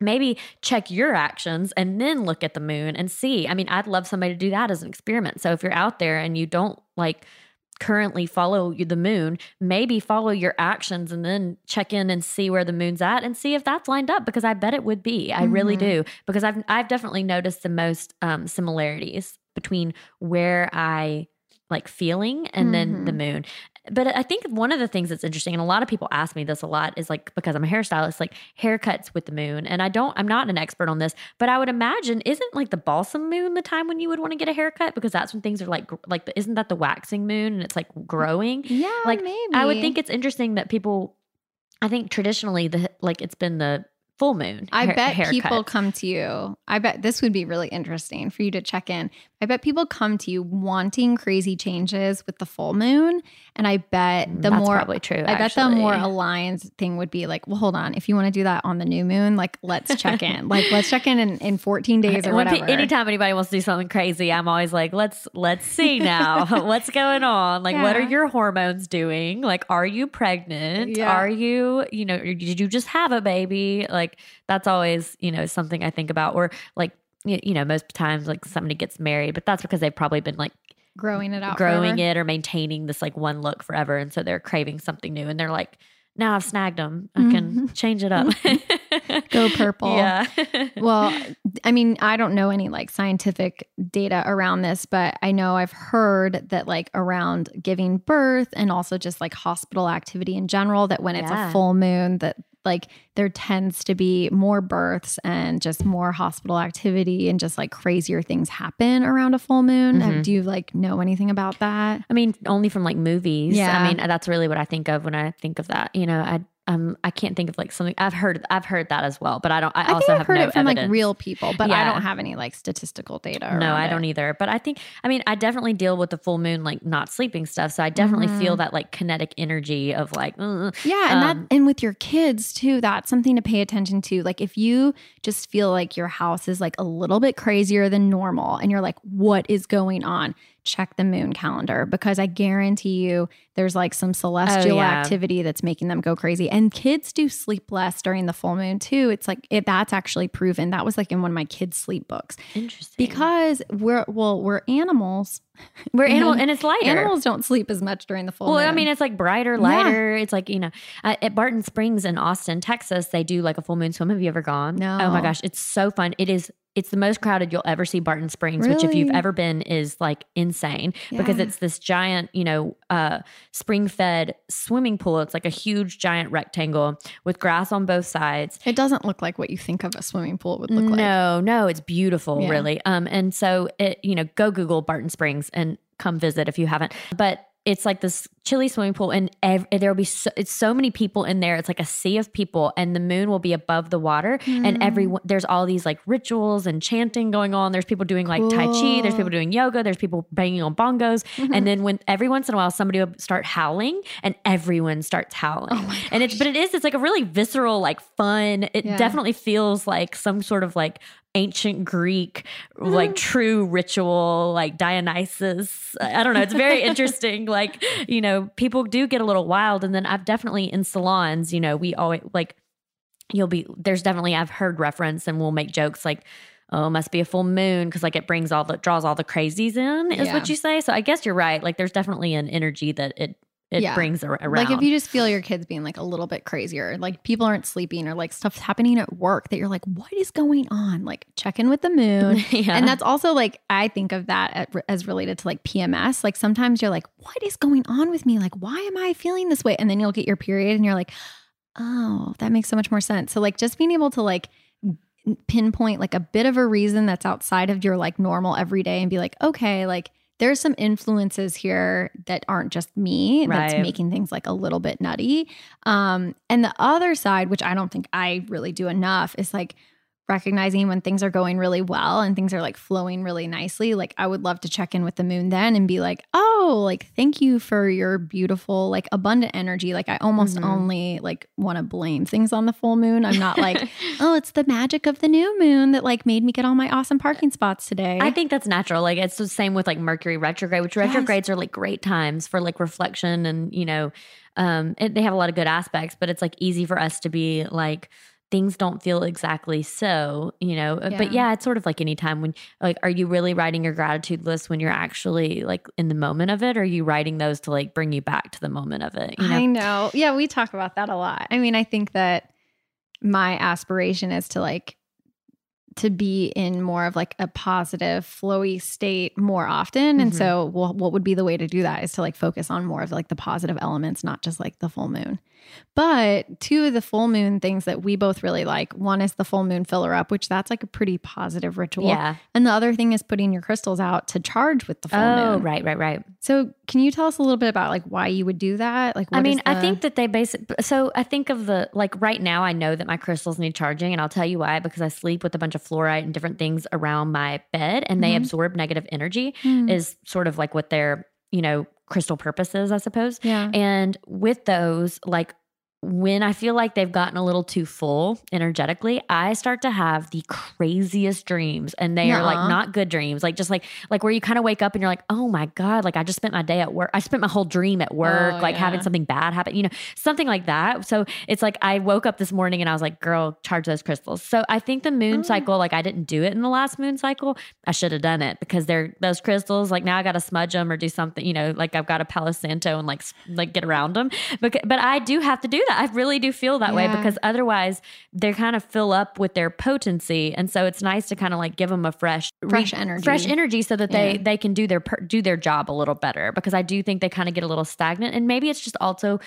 maybe check your actions and then look at the moon and see. I mean, I'd love somebody to do that as an experiment. So if you're out there and you don't like currently follow the moon, maybe follow your actions and then check in and see where the moon's at and see if that's lined up, because I bet it would be. I mm-hmm. really do. Because I've, I've definitely noticed the most um, similarities between where I like feeling and mm-hmm. then the moon. But I think one of the things that's interesting, and a lot of people ask me this a lot, is like, because I'm a hairstylist, like haircuts with the moon. And I don't, I'm not an expert on this, but I would imagine, isn't like the balsam moon the time when you would want to get a haircut? Because that's when things are like, like, isn't that the waxing moon and it's like growing? Yeah, like maybe. I would think it's interesting that people, I think traditionally the, like it's been the full moon. I ha- bet haircut. People come to you. I bet this would be really interesting for you to check in. I bet people come to you wanting crazy changes with the full moon. And I bet the That's more, probably true, I actually. bet the more aligned thing would be like, well, hold on. If you want to do that on the new moon, like let's check in, like let's check in in, in fourteen days or whatever. Pe- anytime anybody wants to do something crazy, I'm always like, let's, let's see now what's going on. Like, yeah. what are your hormones doing? Like, are you pregnant? Yeah. Are you, you know, did you just have a baby? Like, Like that's always, you know, something I think about, or like, you know, most times like somebody gets married, but that's because they've probably been like growing it out, growing forever. it or maintaining this like one look forever. And so they're craving something new and they're like, now I've snagged them. I can mm-hmm. change it up. Go purple. Yeah. Well, I mean, I don't know any like scientific data around this, but I know I've heard that like around giving birth and also just like hospital activity in general, that when it's yeah. a full moon, that like there tends to be more births and just more hospital activity and just like crazier things happen around a full moon. Mm-hmm. Do you like know anything about that? I mean, only from like movies. Yeah. I mean, that's really what I think of when I think of that. You know, I, Um, I can't think of like something I've heard. I've heard that as well, but I don't. I, I also think I've have heard no it from evidence. Like real people, but yeah. I don't have any like statistical data. No, I don't it. either. But I think, I mean, I definitely deal with the full moon, like not sleeping stuff. So I definitely mm-hmm. feel that like kinetic energy of like, mm, yeah, and um, that, and with your kids too, that's something to pay attention to. Like if you just feel like your house is like a little bit crazier than normal, and you're like, what is going on? Check the moon calendar, because I guarantee you there's like some celestial oh, yeah. activity that's making them go crazy. And kids do sleep less during the full moon too. It's like it, that's actually proven. That was like in one of my kids' sleep books. Interesting. Because we're, well, we're animals. We're animal and it's lighter. Animals don't sleep as much during the full well, moon. Well, I mean, it's like brighter, lighter. Yeah. It's like, you know, at, at Barton Springs in Austin, Texas, they do like a full moon swim. Have you ever gone? No. Oh my gosh. It's so fun. It is It's the most crowded you'll ever see Barton Springs, really? Which if you've ever been is like insane yeah. because it's this giant, you know, uh, spring fed swimming pool. It's like a huge giant rectangle with grass on both sides. It doesn't look like what you think of a swimming pool would look no, like. No, no, it's beautiful yeah. really. Um, and so it, you know, go Google Barton Springs and come visit if you haven't, but it's like this chilly swimming pool and ev- there'll be so, it's so many people in there. It's like a sea of people and the moon will be above the water mm. and everyone, there's all these like rituals and chanting going on. There's people doing like cool. Tai Chi, there's people doing yoga, there's people banging on bongos. Mm-hmm. And then when every once in a while, somebody will start howling and everyone starts howling. Oh and it's, but it is, it's like a really visceral, like fun. It yeah. definitely feels like some sort of like ancient Greek, like true ritual, like Dionysus. I don't know. It's very interesting. Like, you know, people do get a little wild. And then I've definitely in salons, you know, we always like, you'll be, there's definitely, I've heard reference and we'll make jokes like, oh, must be a full moon. Cause like it brings all the, draws all the crazies in is yeah. what you say. So I guess you're right. Like there's definitely an energy that it, it yeah. brings ar- around. Like if you just feel your kids being like a little bit crazier, like people aren't sleeping or like stuff's happening at work that you're like, what is going on? Like check in with the moon. yeah. And that's also like, I think of that as related to like P M S. Like sometimes you're like, what is going on with me? Like, why am I feeling this way? And then you'll get your period and you're like, oh, that makes so much more sense. So like just being able to like pinpoint like a bit of a reason that's outside of your like normal everyday and be like, okay, like there's some influences here that aren't just me right. that's making things like a little bit nutty. Um, and the other side, which I don't think I really do enough, is like recognizing when things are going really well and things are like flowing really nicely. Like I would love to check in with the moon then and be like, oh, like thank you for your beautiful, like abundant energy. Like I almost mm-hmm. only like want to blame things on the full moon. I'm not like, oh, it's the magic of the new moon that like made me get all my awesome parking spots today. I think that's natural. Like it's the same with like Mercury retrograde, which yes. retrogrades are like great times for like reflection and, you know, um, it, they have a lot of good aspects, but it's like easy for us to be like, things don't feel exactly so, you know, yeah. but yeah, it's sort of like any time when like, are you really writing your gratitude list when you're actually like in the moment of it? Or are you writing those to like bring you back to the moment of it? You know? I know. Yeah. We talk about that a lot. I mean, I think that my aspiration is to like, to be in more of like a positive flowy state more often. Mm-hmm. And so well, what would be the way to do that is to like focus on more of like the positive elements, not just like the full moon. But two of the full moon things that we both really like, one is the full moon filler up, which that's like a pretty positive ritual. Yeah. And the other thing is putting your crystals out to charge with the full oh, moon. Oh, right, right, right. So can you tell us a little bit about like why you would do that? Like, what I mean, is the- I think that they basically, so I think of the, like right now I know that my crystals need charging and I'll tell you why, because I sleep with a bunch of fluorite and different things around my bed and they mm-hmm. absorb negative energy mm-hmm. is sort of like what their, you know, crystal purposes, I suppose. Yeah. And with those, like when I feel like they've gotten a little too full energetically, I start to have the craziest dreams and they Nuh-uh. are like not good dreams. Like just like, like where you kind of wake up and you're like, oh my God, like I just spent my day at work. I spent my whole dream at work, oh, like yeah. having something bad happen, you know, something like that. So it's like, I woke up this morning and I was like, girl, charge those crystals. So I think the moon oh. cycle, like I didn't do it in the last moon cycle. I should have done it because they're those crystals. Like now I got to smudge them or do something, you know, like I've got a Palo Santo and like, like get around them, but, but I do have to do I really do feel that yeah. way, because otherwise they kind of fill up with their potency. And so it's nice to kind of like give them a fresh, fresh re- energy, fresh energy so that yeah. they, they can do their, do their job a little better, because I do think they kind of get a little stagnant. And maybe it's just also,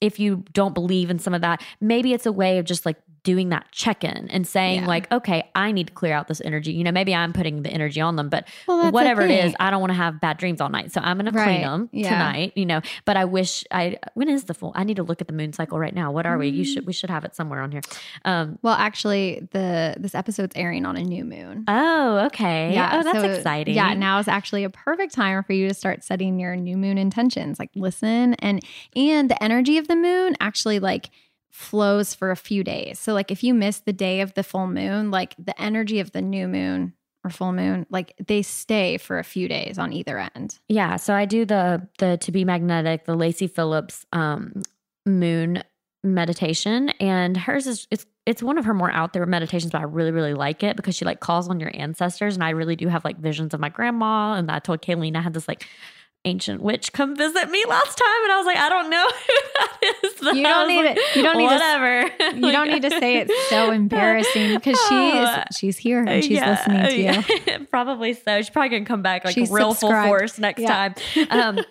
if you don't believe in some of that, maybe it's a way of just like doing that check-in and saying yeah. like, okay, I need to clear out this energy. You know, maybe I'm putting the energy on them, but well, whatever it is, I don't want to have bad dreams all night. So I'm going right. to clean them yeah. tonight, you know, but I wish I, when is the full, I need to look at the moon cycle right now. What are mm-hmm. we? You should, we should have it somewhere on here. Um, well, actually the, this episode's airing on a new moon. Oh, okay. Yeah, oh, that's so exciting. Yeah. Now is actually a perfect time for you to start setting your new moon intentions. Like listen, and, and the energy of the moon actually like flows for a few days. So like if you miss the day of the full moon, like the energy of the new moon or full moon, like they stay for a few days on either end. Yeah. So I do the, the, to be magnetic, the Lacey Phillips, um, moon meditation, and hers is, it's, it's one of her more out there meditations, but I really, really like it because she like calls on your ancestors. And I really do have like visions of my grandma. And I told Kaileen, I had this like ancient witch come visit me last time, and I was like, I don't know who that is. So you don't need like, it. You don't need whatever. To, you don't need to say it. It's so embarrassing because oh, she's she's here and she's yeah, listening to yeah. you. Probably so. She's probably gonna come back like she's real subscribed. Full force next yeah. time. Um,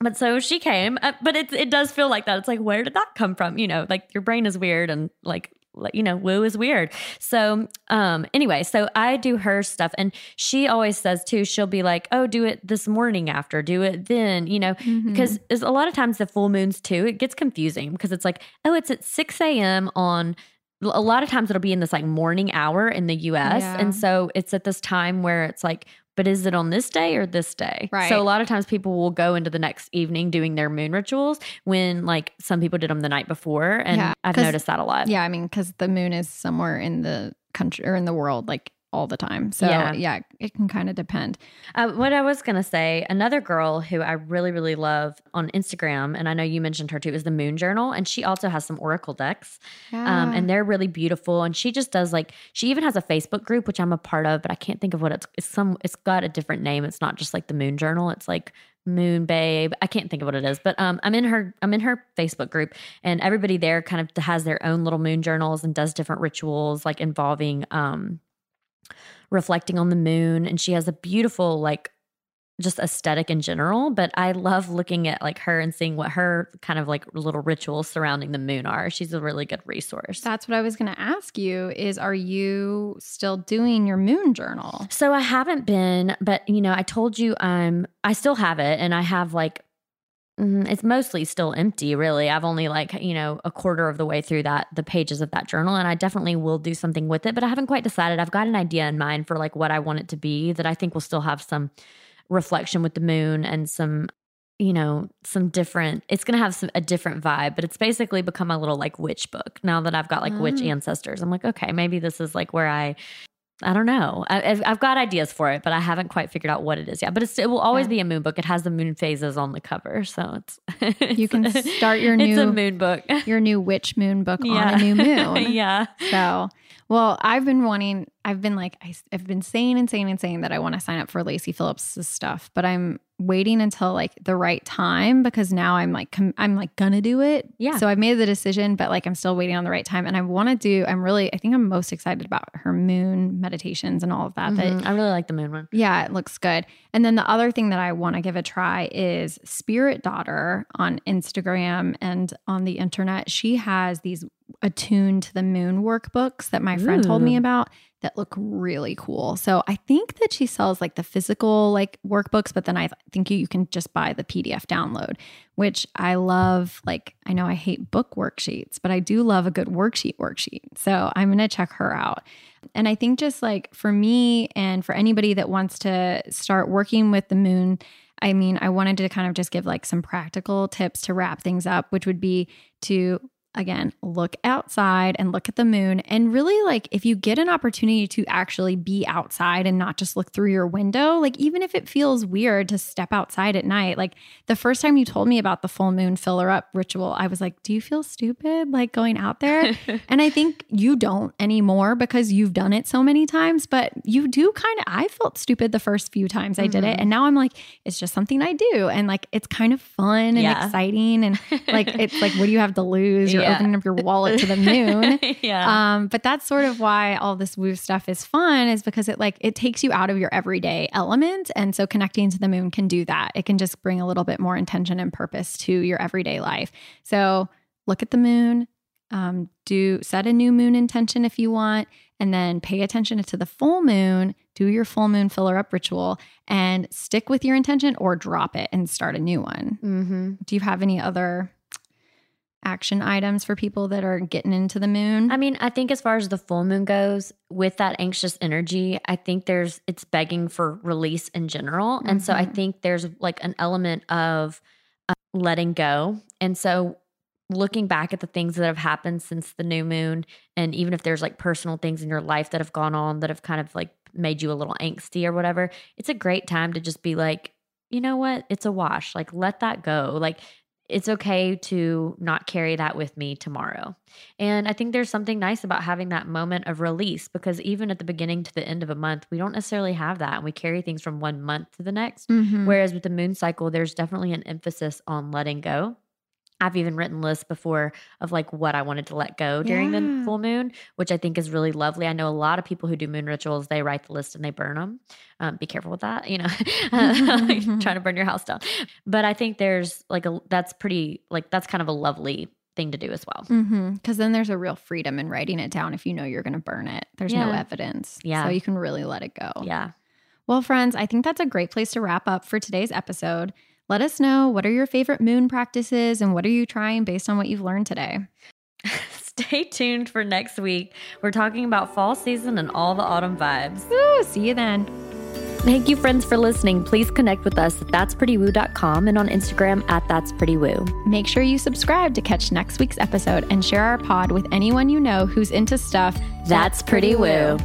but so she came, uh, but it it does feel like that. It's like, where did that come from? You know, like your brain is weird and like. You know, woo is weird. So, um, anyway, so I do her stuff, and she always says too, she'll be like, oh, do it this morning after, do it then, you know, because mm-hmm. a lot of times the full moons too, it gets confusing because it's like, oh, it's at six a.m. on, a lot of times it'll be in this like morning hour in the U S. Yeah. And so it's at this time where it's like, but is it on this day or this day? Right. So a lot of times people will go into the next evening doing their moon rituals when like some people did them the night before. And yeah, I've noticed that a lot. Yeah. I mean, cause the moon is somewhere in the country or in the world, like all the time. So yeah, yeah it can kind of depend. Uh, what I was going to say, another girl who I really, really love on Instagram, and I know you mentioned her too, is the Moon Journal. And she also has some Oracle decks. Yeah. Um, and they're really beautiful. And she just does like, she even has a Facebook group, which I'm a part of, but I can't think of what it's, it's some, it's got a different name. It's not just like the Moon Journal. It's like Moon Babe. I can't think of what it is, but um, I'm in her, I'm in her Facebook group, and everybody there kind of has their own little moon journals and does different rituals like involving, um, reflecting on the moon. And she has a beautiful, like just aesthetic in general, but I love looking at like her and seeing what her kind of like little rituals surrounding the moon are. She's a really good resource. That's what I was going to ask you is, are you still doing your moon journal? So I haven't been, but you know, I told you, um, I still have it, and I have like, it's mostly still empty, really. I've only like, you know, a quarter of the way through that, the pages of that journal. And I definitely will do something with it, but I haven't quite decided. I've got an idea in mind for like what I want it to be, that I think will still have some reflection with the moon and some, you know, some different, it's going to have some, a different vibe, but it's basically become a little like witch book. Now that I've got like mm-hmm. witch ancestors, I'm like, okay, maybe this is like where I, I don't know. I, I've got ideas for it, but I haven't quite figured out what it is yet. But it's, it will always yeah. be a moon book. It has the moon phases on the cover, so it's, it's you can start your new it's a moon book, your new witch moon book yeah. on a new moon. yeah. So, well, I've been wanting. I've been like, I, I've been saying and saying and saying that I want to sign up for Lacey Phillips' stuff, but I'm waiting until like the right time, because now I'm like, com- I'm like gonna do it. Yeah. So I've made the decision, but like, I'm still waiting on the right time. And I want to do, I'm really, I think I'm most excited about her moon meditations and all of that. Mm-hmm. That I really like the moon one. Yeah. It looks good. And then the other thing that I want to give a try is Spirit Daughter on Instagram and on the internet. She has these attuned to the moon workbooks that my friend Ooh. Told me about that look really cool. So I think that she sells like the physical like workbooks, but then I th- think you, you can just buy the P D F download, which I love. Like, I know I hate book worksheets, but I do love a good worksheet worksheet. So I'm going to check her out. And I think just like for me and for anybody that wants to start working with the moon, I mean, I wanted to kind of just give like some practical tips to wrap things up, which would be to again, look outside and look at the moon. And really, like, if you get an opportunity to actually be outside and not just look through your window, like, even if it feels weird to step outside at night, like, the first time you told me about the full moon filler up ritual, I was like, do you feel stupid, like, going out there? And I think you don't anymore because you've done it so many times, but you do kind of, I felt stupid the first few times mm-hmm. I did it. And now I'm like, it's just something I do. And, like, it's kind of fun and yeah. exciting. And, like, it's like, what do you have to lose? You're you're yeah. opening up your wallet to the moon. yeah. Um, but that's sort of why all this woo stuff is fun, is because it like, it takes you out of your everyday element. And so connecting to the moon can do that. It can just bring a little bit more intention and purpose to your everyday life. So look at the moon, um, do set a new moon intention if you want, and then pay attention to the full moon, do your full moon filler up ritual, and stick with your intention or drop it and start a new one. Mm-hmm. Do you have any other action items for people that are getting into the moon? I mean, I think as far as the full moon goes, with that anxious energy, I think there's, it's begging for release in general. Mm-hmm. And so I think there's like an element of um, letting go. And so looking back at the things that have happened since the new moon, and even if there's like personal things in your life that have gone on that have kind of like made you a little angsty or whatever, it's a great time to just be like, you know what? It's a wash. Like, let that go. Like, it's okay to not carry that with me tomorrow. And I think there's something nice about having that moment of release, because even at the beginning to the end of a month, we don't necessarily have that. And we carry things from one month to the next. Mm-hmm. Whereas with the moon cycle, there's definitely an emphasis on letting go. I've even written lists before of like what I wanted to let go during yeah. the full moon, which I think is really lovely. I know a lot of people who do moon rituals, they write the list and they burn them. Um, be careful with that, you know, like trying to burn your house down. But I think there's like a, that's pretty like, that's kind of a lovely thing to do as well. Mm-hmm. Cause then there's a real freedom in writing it down. If you know you're going to burn it, there's yeah. no evidence. Yeah. So you can really let it go. Yeah. Well, friends, I think that's a great place to wrap up for today's episode. Let us know, what are your favorite moon practices and what are you trying based on what you've learned today? Stay tuned for next week. We're talking about fall season and all the autumn vibes. Ooh, see you then. Thank you, friends, for listening. Please connect with us at that's pretty woo dot com and on Instagram at that's pretty woo. Make sure you subscribe to catch next week's episode and share our pod with anyone you know who's into stuff that's pretty woo.